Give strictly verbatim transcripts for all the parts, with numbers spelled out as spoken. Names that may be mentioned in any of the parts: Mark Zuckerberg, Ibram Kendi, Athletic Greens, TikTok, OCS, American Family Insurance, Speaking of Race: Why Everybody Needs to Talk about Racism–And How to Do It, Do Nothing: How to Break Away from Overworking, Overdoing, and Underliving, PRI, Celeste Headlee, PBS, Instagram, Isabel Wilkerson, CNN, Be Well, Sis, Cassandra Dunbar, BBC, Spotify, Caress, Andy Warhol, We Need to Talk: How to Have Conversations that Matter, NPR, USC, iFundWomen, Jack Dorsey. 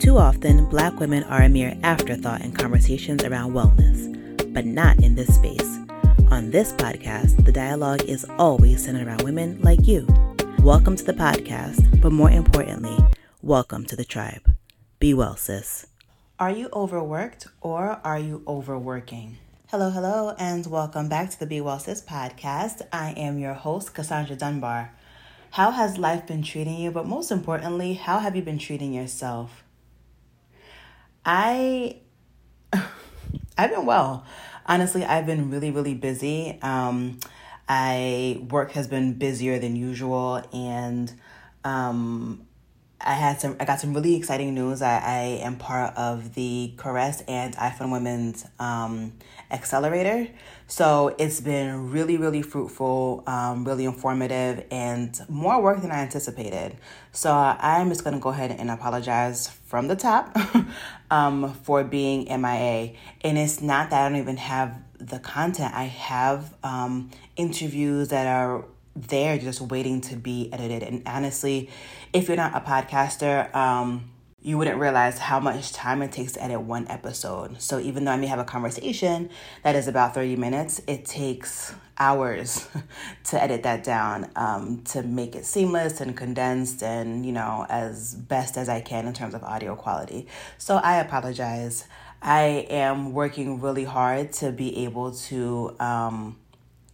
Too often, Black women are a mere afterthought in conversations around wellness, but not in this space. On this podcast, the dialogue is always centered around women like you. Welcome to the podcast, but more importantly, welcome to the tribe. Be well, sis. Are you overworked or are you overworking? Hello, hello, and welcome back to the Be Well, Sis podcast. I am your host, Cassandra Dunbar. How has life been treating you, but most importantly, how have you been treating yourself? I, I've been well. Honestly, I've been really, really busy. Um, I work has been busier than usual, and um, I had some. I got some really exciting news. I, I am part of the Caress and iFundWomen's um, accelerator, so it's been really, really fruitful, um, really informative, and more work than I anticipated. So I'm just gonna go ahead and apologize from the top um, for being M I A. And it's not that I don't even have the content. I have um, interviews that are there just waiting to be edited. And honestly, if you're not a podcaster, um, you wouldn't realize how much time it takes to edit one episode. So even though I may have a conversation that is about thirty minutes, it takes hours to edit that down, um, to make it seamless and condensed and, you know, as best as I can in terms of audio quality. So I apologize. I am working really hard to be able to um,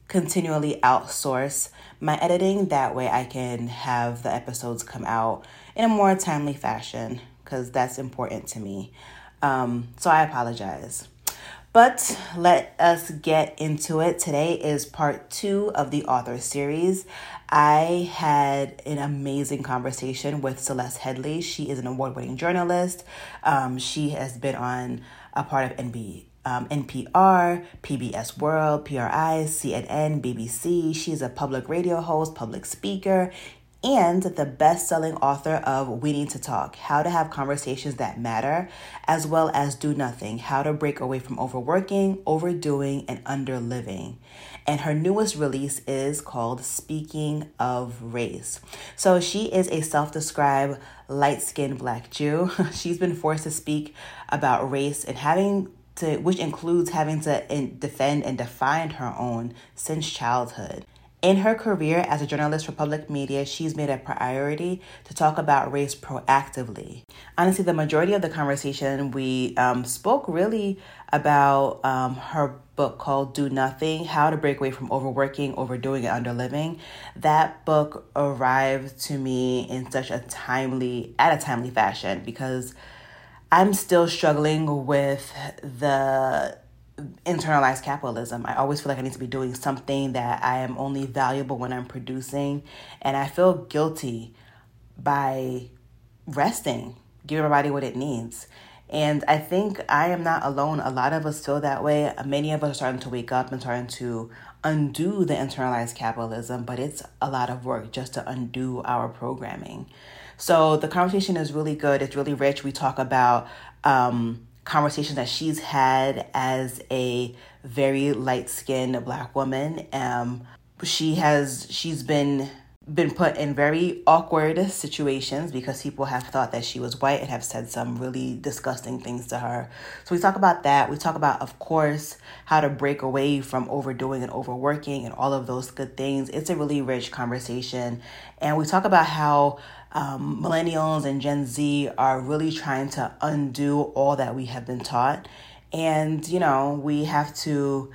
continually outsource my editing. That way I can have the episodes come out in a more timely fashion, because that's important to me. Um, so I apologize. But let us get into it. Today is part two of the author series. I had an amazing conversation with Celeste Headlee. She is an award-winning journalist. Um, she has been on a part of N B, um, N P R, P B S World, P R I, C N N, B B C. She's a public radio host, public speaker, and the best-selling author of We Need to Talk: How to Have Conversations that Matter, as well as Do Nothing: How to Break Away from Overworking, Overdoing, and Underliving. And her newest release is called Speaking of Race. So she is a self-described light-skinned Black Jew. She's been forced to speak about race and having to, which includes having to in, defend and define her own since childhood. In her career as a journalist for public media, she's made a priority to talk about race proactively. Honestly, the majority of the conversation we um, spoke really about um, her book called Do Nothing: How to Break Away from Overworking, Overdoing, and Underliving. That book arrived to me in such a timely, at a timely fashion, because I'm still struggling with the internalized capitalism. I always feel like I need to be doing something, that I am only valuable when I'm producing, and I feel guilty by resting, giving my body what it needs. And I think I am not alone. A lot of us feel that way. Many of us are starting to wake up and starting to undo the internalized capitalism, but it's a lot of work just to undo our programming. So the conversation is really good. It's really rich. We talk about um conversations that she's had as a very light-skinned Black woman. Um, she has she's been been put in very awkward situations because people have thought that she was white and have said some really disgusting things to her. So we talk about that. We talk about, of course, how to break away from overdoing and overworking and all of those good things. It's a really rich conversation, and we talk about how Um, millennials and Gen Z are really trying to undo all that we have been taught. And, you know, we have to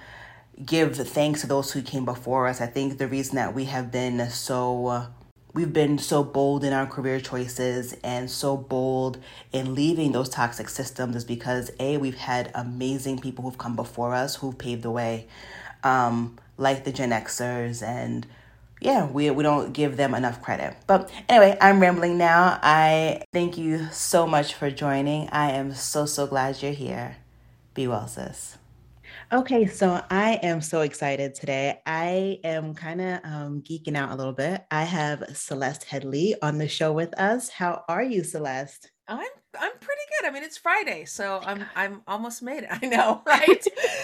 give thanks to those who came before us. I think the reason that we have been so, uh, we've been so bold in our career choices and so bold in leaving those toxic systems is because, A, we've had amazing people who've come before us who've paved the way, um, like the Gen Xers and yeah, we, we don't give them enough credit. But anyway, I'm rambling now. I thank you so much for joining. I am so, so glad you're here. Be well, sis. Okay, so I am so excited today. I am kind of um, geeking out a little bit. I have Celeste Headlee on the show with us. How are you, Celeste? I'm I'm pretty good. I mean, it's Friday, so I'm I'm almost made it. I know, right?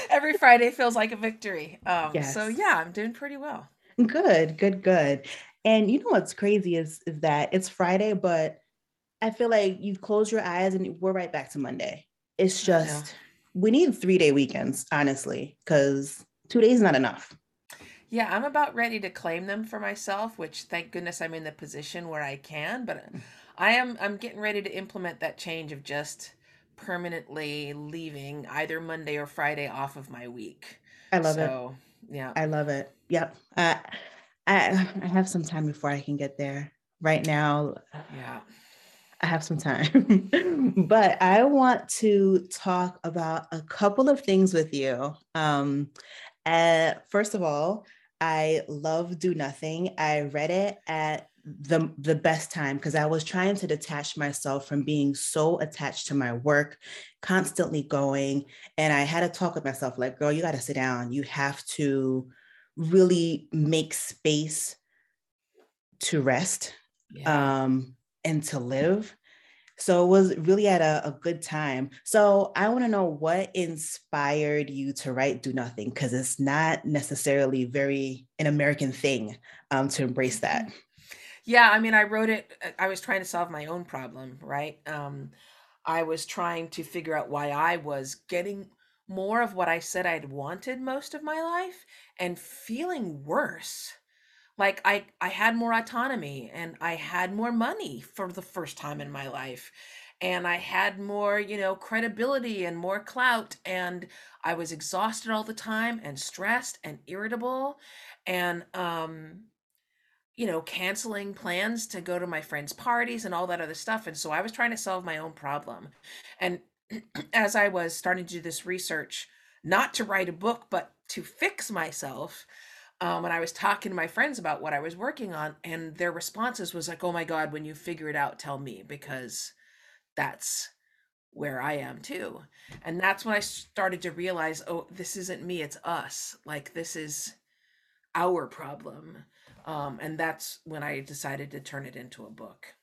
Every Friday feels like a victory. Um, yes. So yeah, I'm doing pretty well. Good, good, good. And you know what's crazy is is that it's Friday, but I feel like you close your eyes and we're right back to Monday. It's just. We need three-day weekends, honestly, because two days is not enough. Yeah, I'm about ready to claim them for myself, which thank goodness I'm in the position where I can. But I am I'm getting ready to implement that change of just permanently leaving either Monday or Friday off of my week. I love so, it. Yeah, I love it. Yep. Uh, I I have some time before I can get there. Right now. Yeah. I have some time, but I want to talk about a couple of things with you. Um, uh, first of all, I love Do Nothing. I read it at the, the best time because I was trying to detach myself from being so attached to my work, constantly going. And I had a talk with myself like, girl, you got to sit down. You have to really make space to rest. Yeah. Um, and to live. So it was really at a, a good time. So I want to know what inspired you to write Do Nothing, because it's not necessarily very an American thing um, to embrace that. Yeah, I mean, I wrote it, I was trying to solve my own problem, right? Um, I was trying to figure out why I was getting more of what I said I'd wanted most of my life and feeling worse. Like I, I had more autonomy and I had more money for the first time in my life. And I had more, you know, credibility and more clout. And I was exhausted all the time and stressed and irritable and, um, you know, canceling plans to go to my friends' parties and all that other stuff. And so I was trying to solve my own problem. And as I was starting to do this research, not to write a book, but to fix myself, Um, and I was talking to my friends about what I was working on, and their responses was like, oh my God, when you figure it out, tell me, because that's where I am too. And that's when I started to realize, oh, this isn't me, it's us. Like, this is our problem. Um, and that's when I decided to turn it into a book.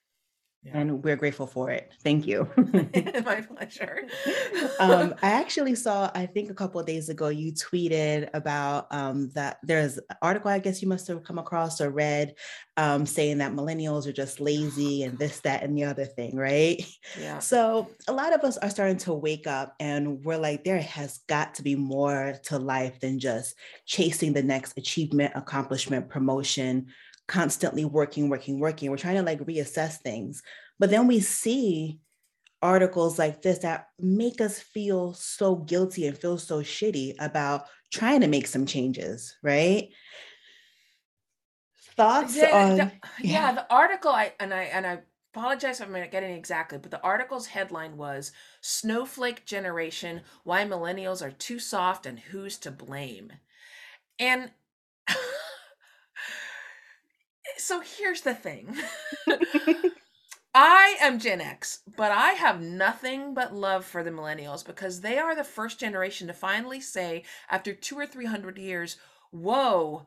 Yeah. And we're grateful for it. Thank you. My pleasure. um, I actually saw, I think a couple of days ago, you tweeted about um, that there's an article, I guess you must have come across or read, um, saying that millennials are just lazy and this, that, and the other thing, right? Yeah. So a lot of us are starting to wake up and we're like, there has got to be more to life than just chasing the next achievement, accomplishment, promotion, constantly working, working, working. We're trying to like reassess things. But then we see articles like this that make us feel so guilty and feel so shitty about trying to make some changes, right? Thoughts the, on... The, yeah. yeah, the article, I and I and I apologize if I'm not getting it exactly, but the article's headline was Snowflake Generation, Why Millennials Are Too Soft and Who's to Blame. And... So here's the thing. I am Gen X, but I have nothing but love for the millennials because they are the first generation to finally say after two or three hundred years, whoa,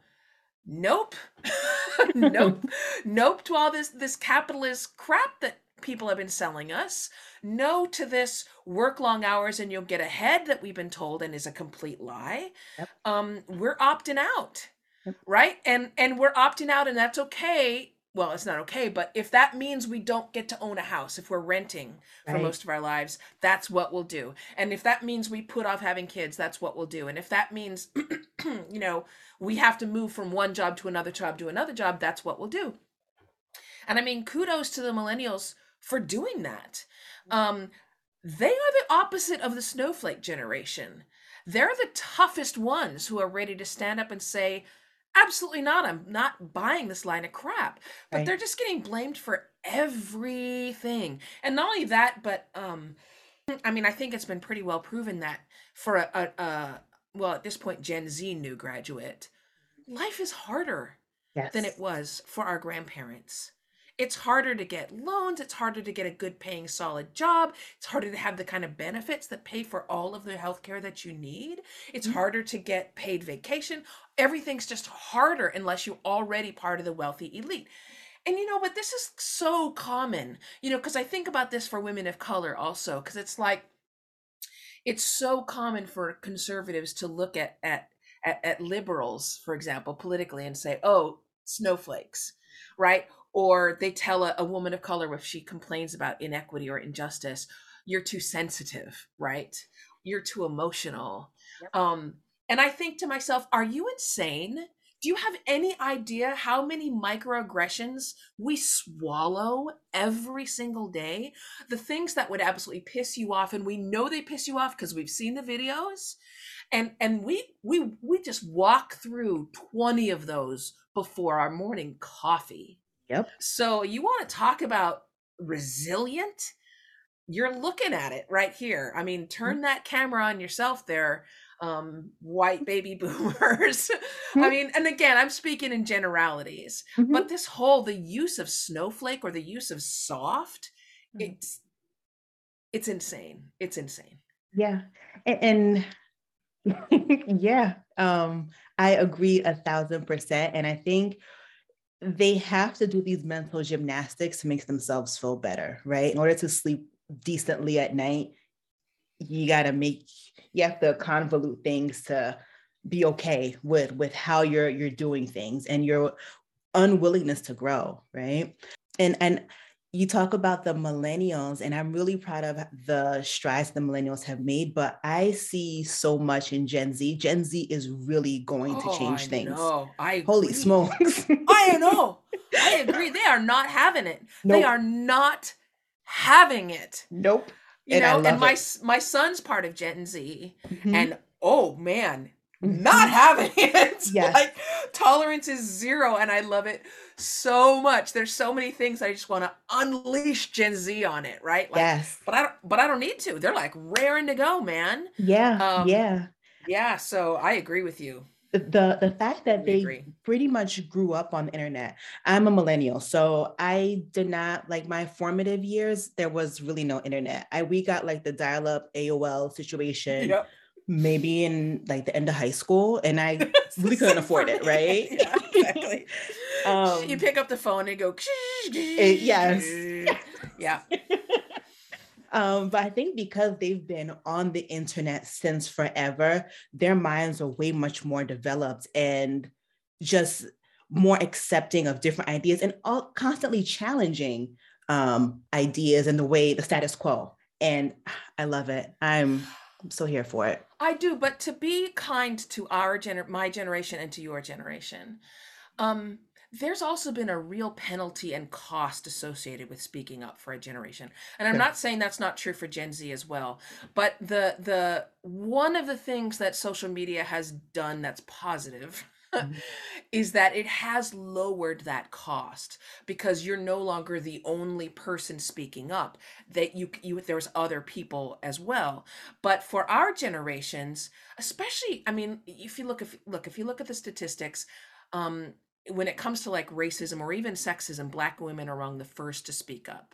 nope, nope, nope to all this, this capitalist crap that people have been selling us. No to this work long hours and you'll get ahead that we've been told and is a complete lie. Yep. Um, we're opting out. Right. And and we're opting out and that's okay. Well, it's not okay. But if that means we don't get to own a house, if we're renting for right. most of our lives, that's what we'll do. And if that means we put off having kids, that's what we'll do. And if that means, you know, we have to move from one job to another job to another job, that's what we'll do. And I mean, kudos to the millennials for doing that. Um, they are the opposite of the snowflake generation. They're the toughest ones who are ready to stand up and say, absolutely not. I'm not buying this line of crap, but right. they're just getting blamed for everything. And not only that, but, um, I mean, I think it's been pretty well proven that for a, a, a well, at this point, Gen Z new graduate, life is harder. yes. than it was for our grandparents. It's harder to get loans. It's harder to get a good paying solid job. It's harder to have the kind of benefits that pay for all of the healthcare that you need. It's mm-hmm. harder to get paid vacation. Everything's just harder unless you're already part of the wealthy elite. And you know what, this is so common, you know, because I think about this for women of color also, because it's like, it's so common for conservatives to look at, at, at, at liberals, for example, politically and say, oh, snowflakes, right? Or they tell a, a woman of color if she complains about inequity or injustice, you're too sensitive, right? You're too emotional. Yep. Um, and I think to myself, are you insane? Do you have any idea how many microaggressions we swallow every single day? The things that would absolutely piss you off, and we know they piss you off because we've seen the videos. And and we we we just walk through twenty of those before our morning coffee. Yep. So you want to talk about resilient? You're looking at it right here. I mean, turn that camera on yourself there, um, white baby boomers. I mean, and again, I'm speaking in generalities, mm-hmm. but this whole, the use of snowflake or the use of soft, mm-hmm. it's, it's insane. It's insane. Yeah. And, and yeah, um, I agree a thousand percent. And I think they have to do these mental gymnastics to make themselves feel better, right? In order to sleep decently at night, you gotta make, you have to convolute things to be okay with, with how you're, you're doing things and your unwillingness to grow, right? And, and you talk about the millennials, and I'm really proud of the strides the millennials have made, but I see so much in Gen Z. Gen Z is really going oh, to change I things. Know. I Holy agree. smokes. I know. I agree. They are not having it. Nope. They are not having it. Nope. You and know, I love and my, it. my son's part of Gen Z, mm-hmm. and oh man, not having it. Yes. Like, tolerance is zero, and I love it so much. There's so many things I just want to unleash Gen Z on it, right? Like, yes. But I don't. But I don't need to. They're like raring to go, man. Yeah. Um, yeah. Yeah. So I agree with you. The the fact that they agree. pretty much grew up on the internet. I'm a millennial, so I did not, like, my formative years, there was really no internet. I we got like the dial-up A O L situation. Yep. Maybe in like the end of high school, and I really couldn't afford it, right? Yeah, exactly. Um, you pick up the phone and go, it, yes. Yeah. Um, but I think because they've been on the internet since forever, their minds are way much more developed and just more accepting of different ideas and all constantly challenging um, ideas and the way the status quo. And I love it. I'm I'm so here for it. I do, but to be kind to our gener- my generation and to your generation, um, there's also been a real penalty and cost associated with speaking up for a generation. And I'm yeah. not saying that's not true for Gen Z as well, but the the one of the things that social media has done that's positive mm-hmm. is that it has lowered that cost, because you're no longer the only person speaking up, that you, you there's other people as well. But for our generations, especially, I mean, if you look, if look, if you look at the statistics, um, when it comes to like racism or even sexism, Black women are among the first to speak up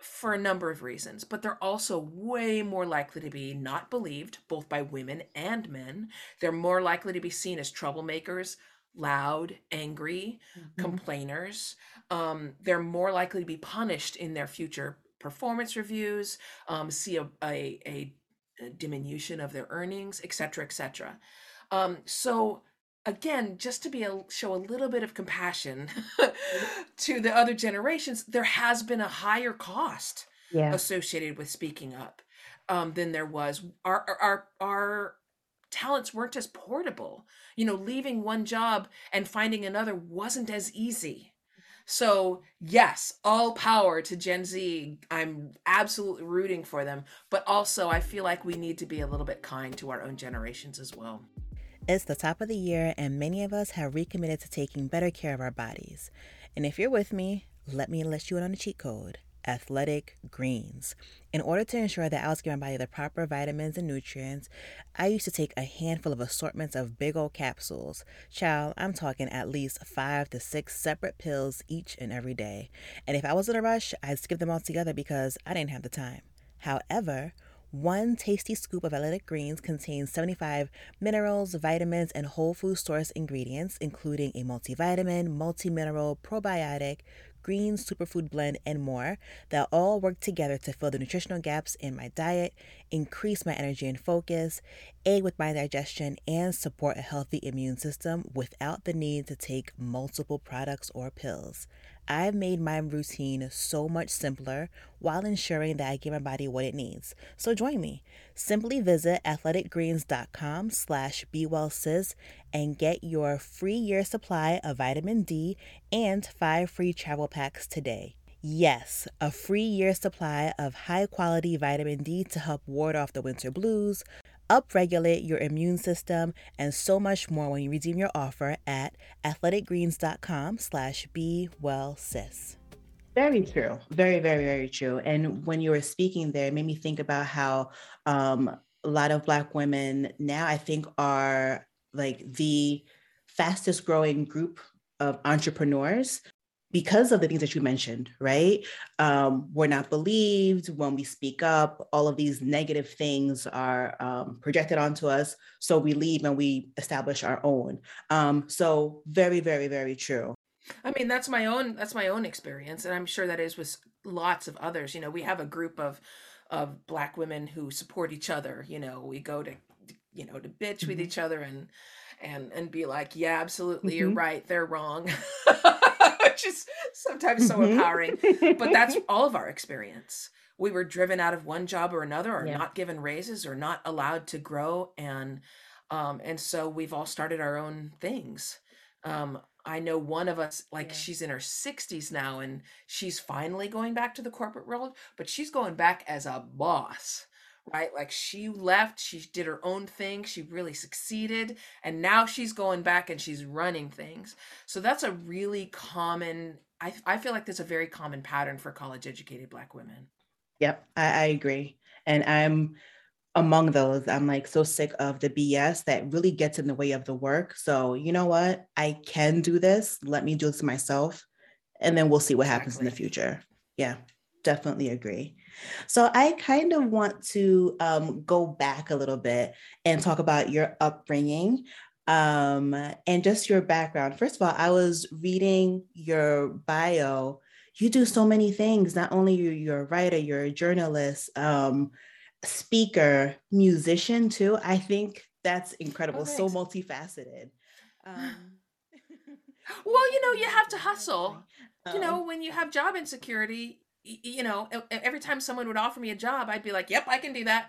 for a number of reasons, but they're also way more likely to be not believed, both by women and men. They're more likely to be seen as troublemakers, loud, angry, mm-hmm. complainers. Um, they're more likely to be punished in their future performance reviews, um, see a, a, a diminution of their earnings, et cetera, et cetera. Um, so again, just to be a, show a little bit of compassion to the other generations, there has been a higher cost yeah. associated with speaking up um, than there was. Our, our, our talents weren't as portable. You know, leaving one job and finding another wasn't as easy. So yes, all power to Gen Z. I'm absolutely rooting for them. But also, I feel like we need to be a little bit kind to our own generations as well. It's the top of the year, and many of us have recommitted to taking better care of our bodies. And if you're with me, let me let you in on a cheat code. Athletic Greens. In order to ensure that I was giving my body the proper vitamins and nutrients, I used to take a handful of assortments of big old capsules. Child, I'm talking at least five to six separate pills each and every day. And if I was in a rush, I'd skip them all together because I didn't have the time. However, one tasty scoop of Athletic Greens contains seventy-five minerals, vitamins, and whole food source ingredients, including a multivitamin, multi-mineral, probiotic, green superfood blend, and more that all work together to fill the nutritional gaps in my diet, increase my energy and focus, aid with my digestion, and support a healthy immune system without the need to take multiple products or pills. I've made my routine so much simpler while ensuring that I give my body what it needs. So join me. Simply visit athletic greens dot com slash Be Well, Sis and get your free year supply of vitamin D and five free travel packs today. Yes, a free year supply of high quality vitamin D to help ward off the winter blues, upregulate your immune system, and so much more when you redeem your offer at athletic greens dot com slash Be Well, Sis. Very true. Very, very, very true. And when you were speaking there, it made me think about how um, a lot of Black women now, I think, are like the fastest growing group of entrepreneurs because of the things that you mentioned, right? Um, we're not believed when we speak up. All of these negative things are um, projected onto us. So we leave and we establish our own. Um, so very, very, very true. I mean, that's my own, that's my own experience. And I'm sure that is with lots of others. You know, we have a group of, of Black women who support each other. You know, we go to, you know, to bitch mm-hmm. with each other and, and, and be like, yeah, absolutely. Mm-hmm. You're right. They're wrong. Which is sometimes so empowering, but that's all of our experience. We were driven out of one job or another, or yeah. not given raises, or not allowed to grow. And, um, and so we've all started our own things. Um, I know one of us, like yeah. she's in her sixties now, and she's finally going back to the corporate world, but she's going back as a boss, right? Like she left, she did her own thing. She really succeeded. And now she's going back and she's running things. So that's a really common, I, I feel like there's a very common pattern for college educated Black women. Yep. I, I agree. And I'm among those. I'm like so sick of the B S that really gets in the way of the work. So you know what? I can do this. Let me do this myself. And then we'll see what happens exactly. in the future. Yeah. Definitely agree. So I kind of want to um, go back a little bit and talk about your upbringing um, and just your background. First of all, I was reading your bio. You do so many things. Not only you, you're a writer, you're a journalist, um, speaker, musician too. I think that's incredible. Oh, so multifaceted. Um, well, you know, you have to hustle. Um, you know, when you have job insecurity, you know, every time someone would offer me a job, I'd be like, yep, I can do that.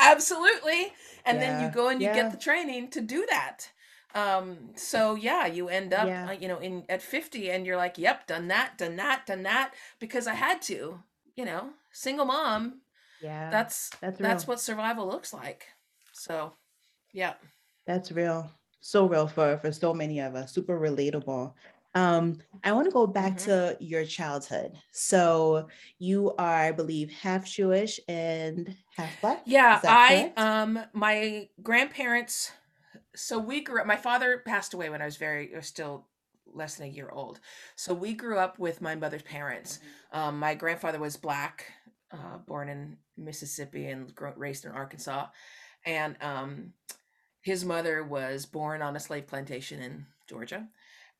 Absolutely. And yeah, then you go and you yeah. get the training to do that. Um, so yeah, you end up, yeah. you know, in at fifty and you're like, yep, done that, done that, done that, because I had to, you know, single mom. Yeah. That's, that's, that's what survival looks like. So yeah. That's real. So real for, for so many of us, super relatable. Um, I want to go back mm-hmm. to your childhood. So you are, I believe, half Jewish and half Black. Yeah, I, um, my grandparents, so we grew up, my father passed away when I was very, or still less than a year old. So we grew up with my mother's parents. Um, my grandfather was Black, uh, born in Mississippi and grew, raised in Arkansas. And, um, his mother was born on a slave plantation in Georgia.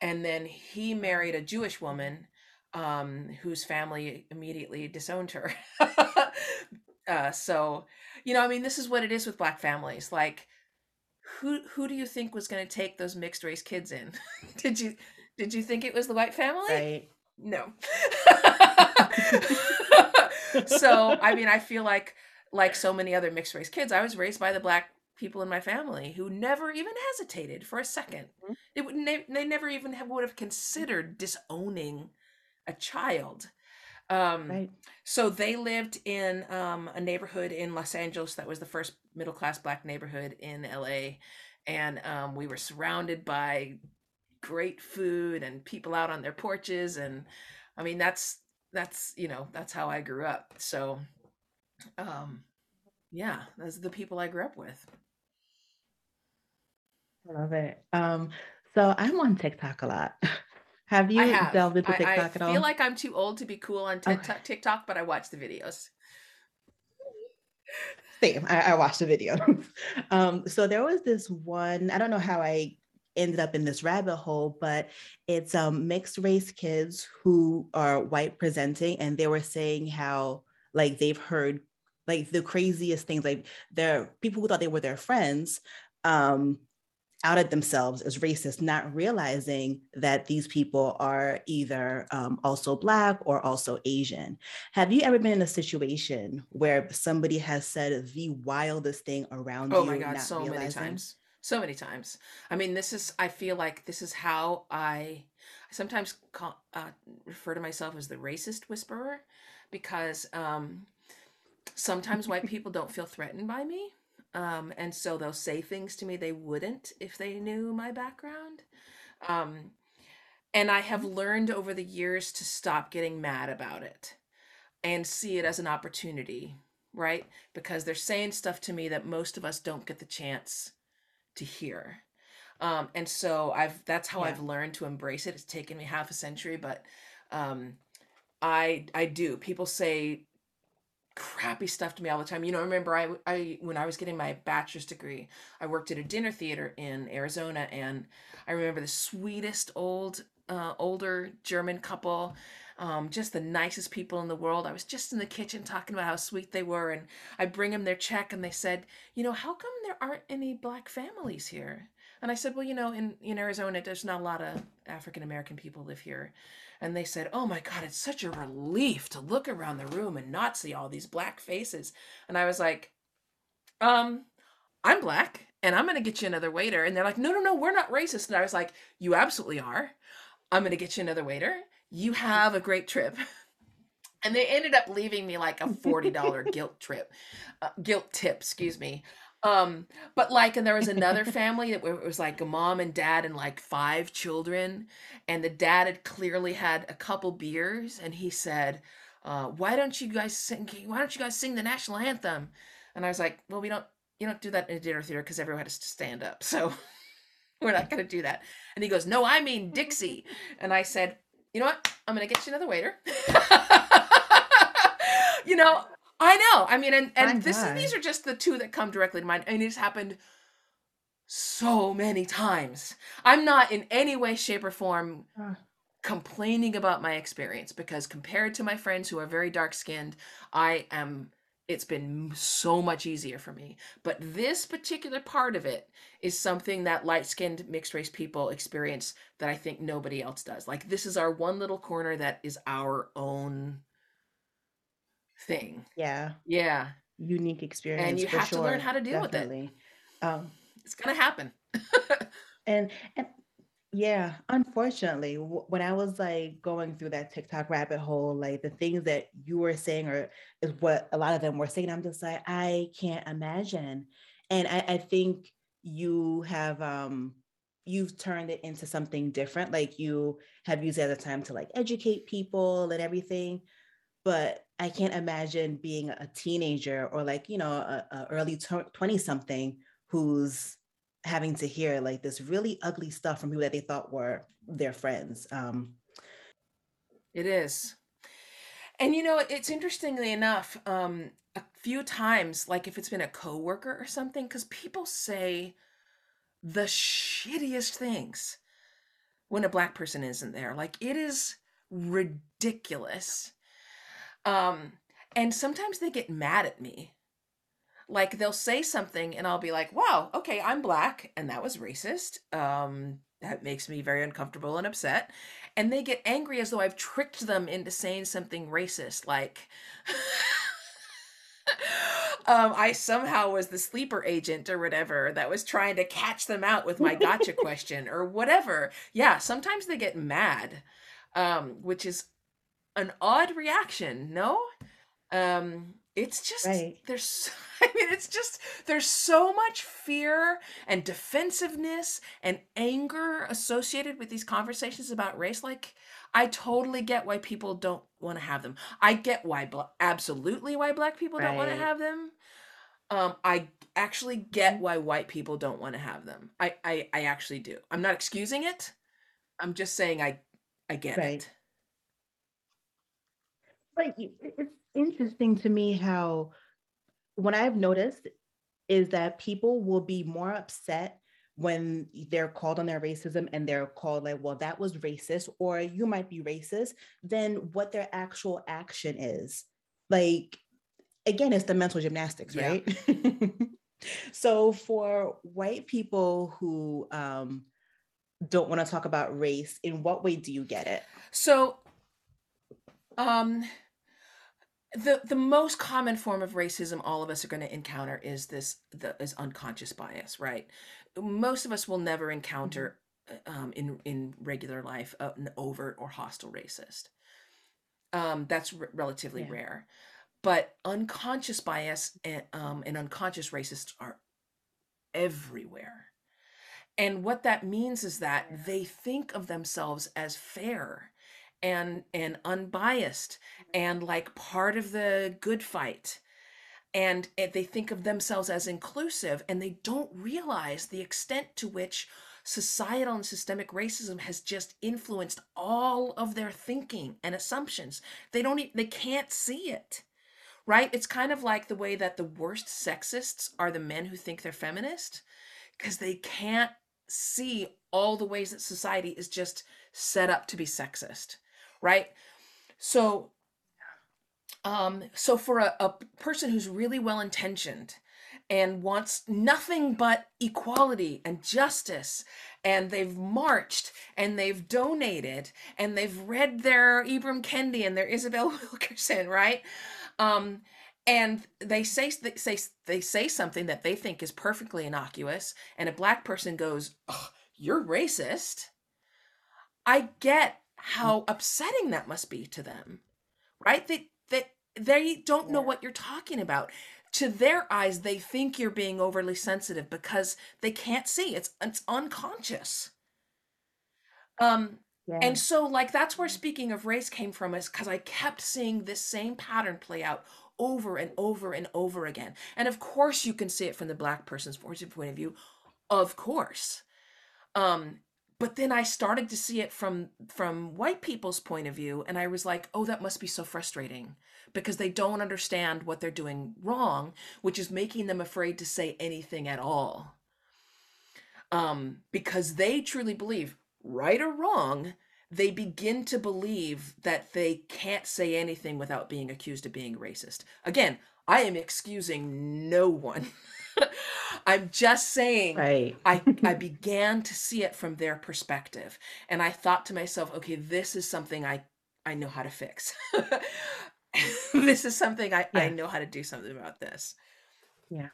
And then he married a Jewish woman um, whose family immediately disowned her. uh, so, you know, I mean, this is what it is with Black families. Like, who who do you think was going to take those mixed race kids in? did you did you think it was the white family? Right. No. So, I mean, I feel like like so many other mixed race kids, I was raised by the Black people in my family who never even hesitated for a second. Mm-hmm. They would they, they never even have, would have considered disowning a child. Um, right. So they lived in um, a neighborhood in Los Angeles that was the first middle-class Black neighborhood in L A. And um, we were surrounded by great food and people out on their porches. And I mean, that's that's, you know, that's how I grew up. So, um, yeah, those are the people I grew up with. I love it. Um, so I'm on TikTok a lot. Have you have. delved into TikTok I, I at all? I feel like I'm too old to be cool on TikTok, okay. TikTok but I watch the videos. Same. I, I watched the video. Um, so there was this one, I don't know how I ended up in this rabbit hole, but it's um, mixed race kids who are white presenting, and they were saying how like they've heard like the craziest things, like they're people who thought they were their friends um, outed themselves as racist, not realizing that these people are either um, also Black or also Asian. Have you ever been in a situation where somebody has said the wildest thing around oh you? Oh my God, not so realizing? many times. So many times. I mean, this is, I feel like this is how I, I sometimes call, uh, refer to myself as the racist whisperer, because um, sometimes white people don't feel threatened by me. Um, and so they'll say things to me they wouldn't if they knew my background. Um, and I have learned over the years to stop getting mad about it and see it as an opportunity, right? Because they're saying stuff to me that most of us don't get the chance to hear. Um, and so I've, that's how yeah. I've learned to embrace it. It's taken me half a century, but um, I, I do. People say crappy stuff to me all the time. You know, I remember I, I, when I was getting my bachelor's degree, I worked at a dinner theater in Arizona, and I remember the sweetest old, uh, older German couple, um, just the nicest people in the world. I was just in the kitchen talking about how sweet they were, and I bring them their check, and they said, you know, how come there aren't any Black families here? And I said, well, you know, in, in Arizona, there's not a lot of African-American people live here. And they said, oh my God, it's such a relief to look around the room and not see all these Black faces. And I was like, um, I'm Black, and I'm going to get you another waiter. And they're like, no, no, no, we're not racist. And I was like, you absolutely are. I'm going to get you another waiter. You have a great trip. And they ended up leaving me like a forty dollar guilt trip, uh, guilt tip, excuse me. Um, but like, and there was another family that was like a mom and dad and like five children, and the dad had clearly had a couple beers, and he said, uh, why don't you guys sing, why don't you guys sing the national anthem? And I was like, well, we don't, you don't do that in a dinner theater, cause everyone has to stand up. So we're not going to do that. And he goes, no, I mean Dixie. And I said, you know what? I'm going to get you another waiter. You know, I know. I mean, and, and this, these are just the two that come directly to mind. I mean, it's happened so many times. I'm not in any way, shape, or form uh. complaining about my experience, because compared to my friends who are very dark-skinned, I am, it's been so much easier for me. But this particular part of it is something that light-skinned mixed-race people experience that I think nobody else does. Like, this is our one little corner that is our own thing. Yeah. Yeah. Unique experience. And you have sure. to learn how to deal Definitely. with it. Um, it's going to happen. and, and yeah, unfortunately, w- when I was like going through that TikTok rabbit hole, like the things that you were saying or is what a lot of them were saying, I'm just like, I can't imagine. And I, I think you have, um, you've turned it into something different. Like you have used it as a time to like educate people and everything. But I can't imagine being a teenager or like, you know, a, a early twenty something who's having to hear like this really ugly stuff from people that they thought were their friends. Um, it is. And, you know, it's interestingly enough, um, a few times, like if it's been a coworker or something, because people say the shittiest things when a Black person isn't there. Like, it is ridiculous. Um, and sometimes they get mad at me. Like they'll say something and I'll be like, wow, okay, I'm Black. And that was racist. Um, that makes me very uncomfortable and upset. And they get angry as though I've tricked them into saying something racist. Like, um, I somehow was the sleeper agent or whatever that was trying to catch them out with my gotcha question or whatever. Yeah. Sometimes they get mad, um, which is an odd reaction, no? Um, it's just, right. there's, I mean, it's just, there's so much fear and defensiveness and anger associated with these conversations about race. Like, I totally get why people don't want to have them. I get why, absolutely why Black people right. don't want to have them. Um, I actually get why white people don't want to have them. I, I, I actually do. I'm not excusing it. I'm just saying I, I get right. it. But it's interesting to me how, what I've noticed is that people will be more upset when they're called on their racism and they're called like, well, that was racist, or you might be racist, than what their actual action is. Like, again, it's the mental gymnastics, yeah. right? So for white people who um, don't want to talk about race, in what way do you get it? So um the the most common form of racism all of us are going to encounter is this the is unconscious bias, right? Most of us will never encounter um in in regular life uh, an overt or hostile racist. Um that's r- relatively yeah. rare. But unconscious bias and um and unconscious racists are everywhere. And what that means is that yeah. they think of themselves as fair and and unbiased and like part of the good fight, and, and they think of themselves as inclusive, and they don't realize the extent to which societal and systemic racism has just influenced all of their thinking and assumptions. They don't even, they can't see it, right? It's kind of like the way that the worst sexists are the men who think they're feminist, because they can't see all the ways that society is just set up to be sexist. Right. So, um, so for a, a person who's really well-intentioned and wants nothing but equality and justice, and they've marched and they've donated and they've read their Ibram Kendi and their Isabel Wilkerson, right? Um, and they say, they say, they say something that they think is perfectly innocuous, and a Black person goes, oh, you're racist. I get how upsetting that must be to them, right? That they, they, they don't know what you're talking about. To their eyes, they think you're being overly sensitive because they can't see. It's it's unconscious. Um, yeah. And so, like, that's where Speaking of Race came from, is because I kept seeing this same pattern play out over and over and over again. And of course, you can see it from the Black person's point of view, of course. Um, But then I started to see it from from white people's point of view, and I was like, oh, that must be so frustrating, because they don't understand what they're doing wrong, which is making them afraid to say anything at all. Um, because they truly believe, right or wrong, they begin to believe that they can't say anything without being accused of being racist. Again, I am excusing no one. I'm just saying right. I, I began to see it from their perspective. And I thought to myself, okay, this is something I, I know how to fix. This is something I, yeah. I know how to do something about this. Yeah.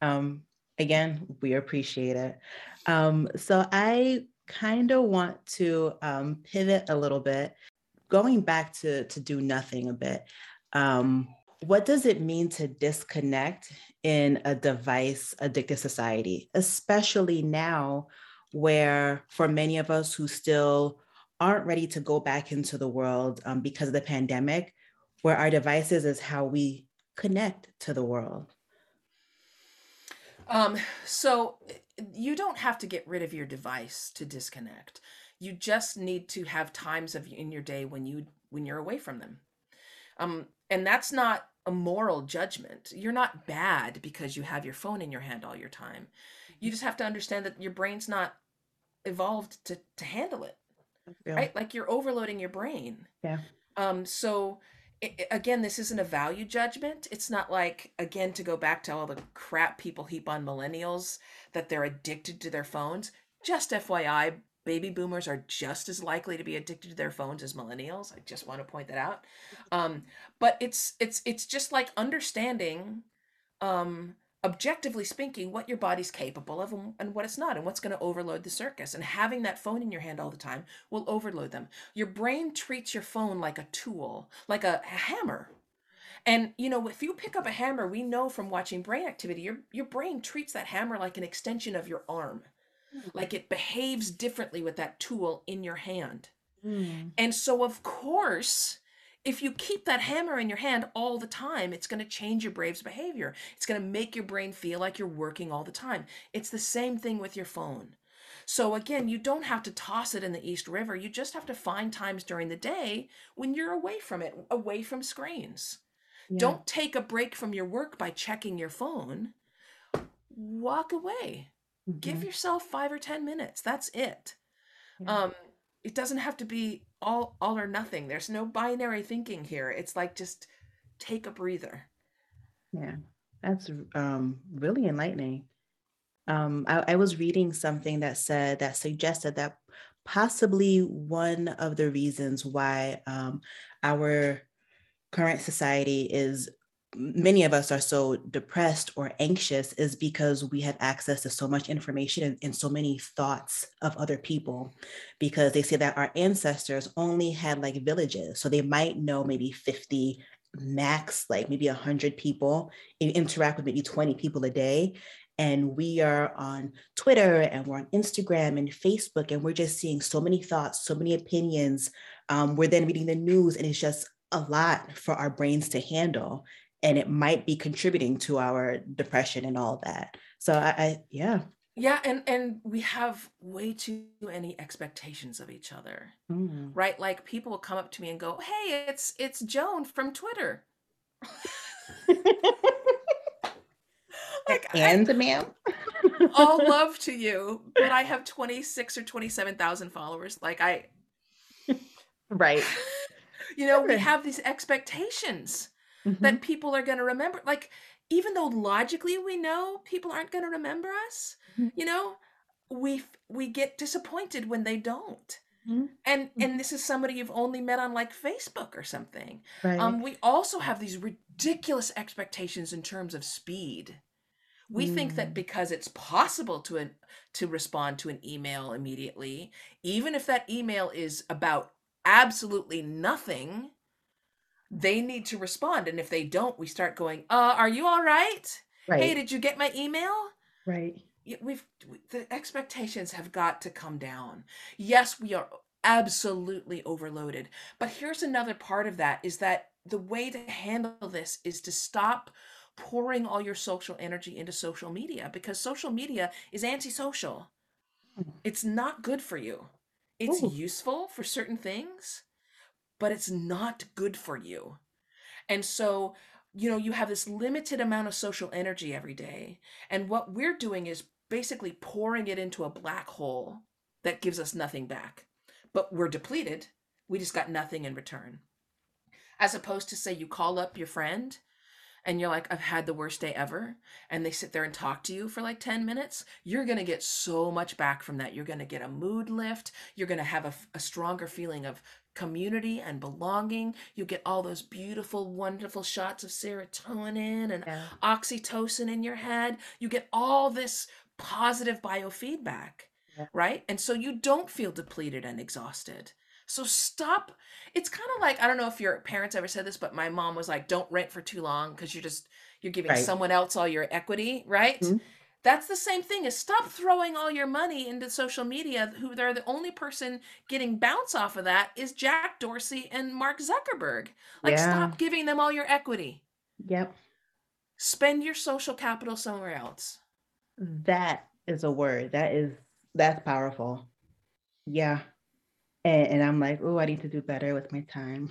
Um, again, we appreciate it. Um, so I kind of want to um, pivot a little bit, going back to, to Do Nothing a bit. Um, What does it mean to disconnect in a device-addicted society, especially now where for many of us who still aren't ready to go back into the world um, because of the pandemic, where our devices is how we connect to the world? Um, so you don't have to get rid of your device to disconnect. You just need to have times of in your day when, you, when you're away from them. Um, and that's not a moral judgment. You're not bad because you have your phone in your hand all your time. You just have to understand that your brain's not evolved to, to handle it, yeah. right? Like, you're overloading your brain. Yeah. Um. So it, again, this isn't a value judgment. It's not like, again, to go back to all the crap people heap on millennials that they're addicted to their phones. Just F Y I, baby boomers are just as likely to be addicted to their phones as millennials. I just want to point that out. Um, but it's it's it's just like understanding, um, objectively speaking, what your body's capable of and, and what it's not, and what's going to overload the circus. And having that phone in your hand all the time will overload them. Your brain treats your phone like a tool, like a hammer. And, you know, if you pick up a hammer, we know from watching brain activity, your, your brain treats that hammer like an extension of your arm. Mm. Like it behaves differently with that tool in your hand. Mm. And so, of course, if you keep that hammer in your hand all the time, it's going to change your brain's behavior. It's going to make your brain feel like you're working all the time. It's the same thing with your phone. So again, you don't have to toss it in the East River. You just have to find times during the day when you're away from it, away from screens. Yeah. Don't take a break from your work by checking your phone. Walk away. Mm-hmm. Give yourself five or ten minutes. That's it. Yeah. Um, it doesn't have to be all, all or nothing. There's no binary thinking here. It's like, just take a breather. Yeah, that's um, really enlightening. Um, I, I was reading something that said, that suggested that possibly one of the reasons why um, our current society is, many of us are so depressed or anxious, is because we have access to so much information and, and so many thoughts of other people, because they say that our ancestors only had like villages. So they might know maybe fifty max, like maybe one hundred people, and interact with maybe twenty people a day. And we are on Twitter and we're on Instagram and Facebook, and we're just seeing so many thoughts, so many opinions. Um, we're then reading the news, and it's just a lot for our brains to handle. And it might be contributing to our depression and all that. So I, I yeah. Yeah, and, and we have way too many expectations of each other, mm. right? Like people will come up to me and go, hey, it's, it's Joan from Twitter. Like, and the ma'am. All love to you, but I have twenty-six or twenty-seven thousand followers. Like I, right. You know, we have these expectations mm-hmm. that people are going to remember. Like, even though logically we know people aren't going to remember us, mm-hmm. you know, we, we get disappointed when they don't. Mm-hmm. And, mm-hmm. and this is somebody you've only met on like Facebook or something. Right. Um, we also have these ridiculous expectations in terms of speed. We mm. think that because it's possible to, to respond to an email immediately, even if that email is about absolutely nothing, they need to respond. And if they don't, we start going, uh, are you all right? Right. Hey, did you get my email? Right. We've, the expectations have got to come down. Yes, we are absolutely overloaded. But here's another part of that, is that the way to handle this is to stop pouring all your social energy into social media, because social media is antisocial. It's not good for you. It's Ooh. Useful for certain things, but it's not good for you. And so, you know, you have this limited amount of social energy every day. And what we're doing is basically pouring it into a black hole that gives us nothing back, but we're depleted. We just got nothing in return. As opposed to, say, you call up your friend and you're like, I've had the worst day ever, and they sit there and talk to you for like ten minutes, you're going to get so much back from that. You're going to get a mood lift. You're going to have a, a stronger feeling of community and belonging. You get all those beautiful, wonderful shots of serotonin and yeah. oxytocin in your head. You get all this positive biofeedback, yeah. right? And so you don't feel depleted and exhausted. So stop. It's kind of like, I don't know if your parents ever said this, but my mom was like, don't rent for too long, because you're just, you're giving right. someone else all your equity, right? Mm-hmm. That's the same thing as stop throwing all your money into social media, who they're the only person getting bounce off of that is Jack Dorsey and Mark Zuckerberg. Like yeah. stop giving them all your equity. Yep. Spend your social capital somewhere else. That is a word. That is, that's powerful. Yeah. And, and I'm like, oh, I need to do better with my time.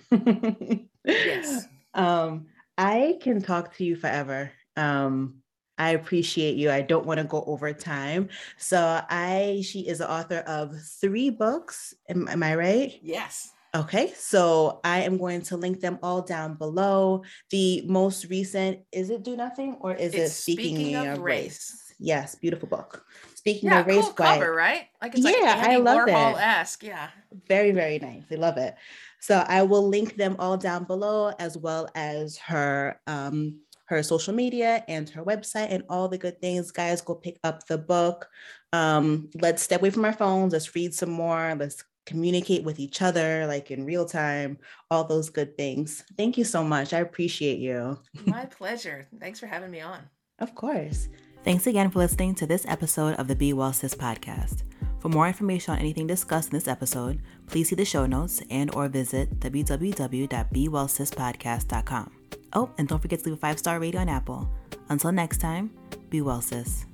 Yes. Um, I can talk to you forever. Um, I appreciate you. I don't want to go over time. So I, she is the author of three books. Am, am I right? Yes. Okay. So I am going to link them all down below. The most recent, is it Do Nothing? Or is it's it Speaking, Speaking of Race? Race. Yes, beautiful book. Speaking yeah, of race, cool cover, right? Like it's yeah, like Andy I love Warhol-esque. It. Yeah, very, very nice. I love it. So I will link them all down below, as well as her um, her social media and her website and all the good things. Guys, go pick up the book. Um, let's step away from our phones. Let's read some more. Let's communicate with each other, like in real time, all those good things. Thank you so much. I appreciate you. My pleasure. Thanks for having me on. Of course. Thanks again for listening to this episode of the Be Well, Sis podcast. For more information on anything discussed in this episode, please see the show notes and or visit w w w dot be well sis podcast dot com. Oh, and don't forget to leave a five-star rating on Apple. Until next time, be well, sis.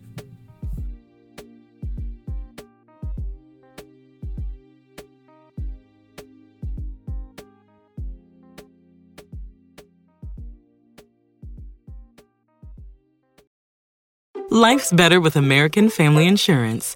Life's better with American Family Insurance,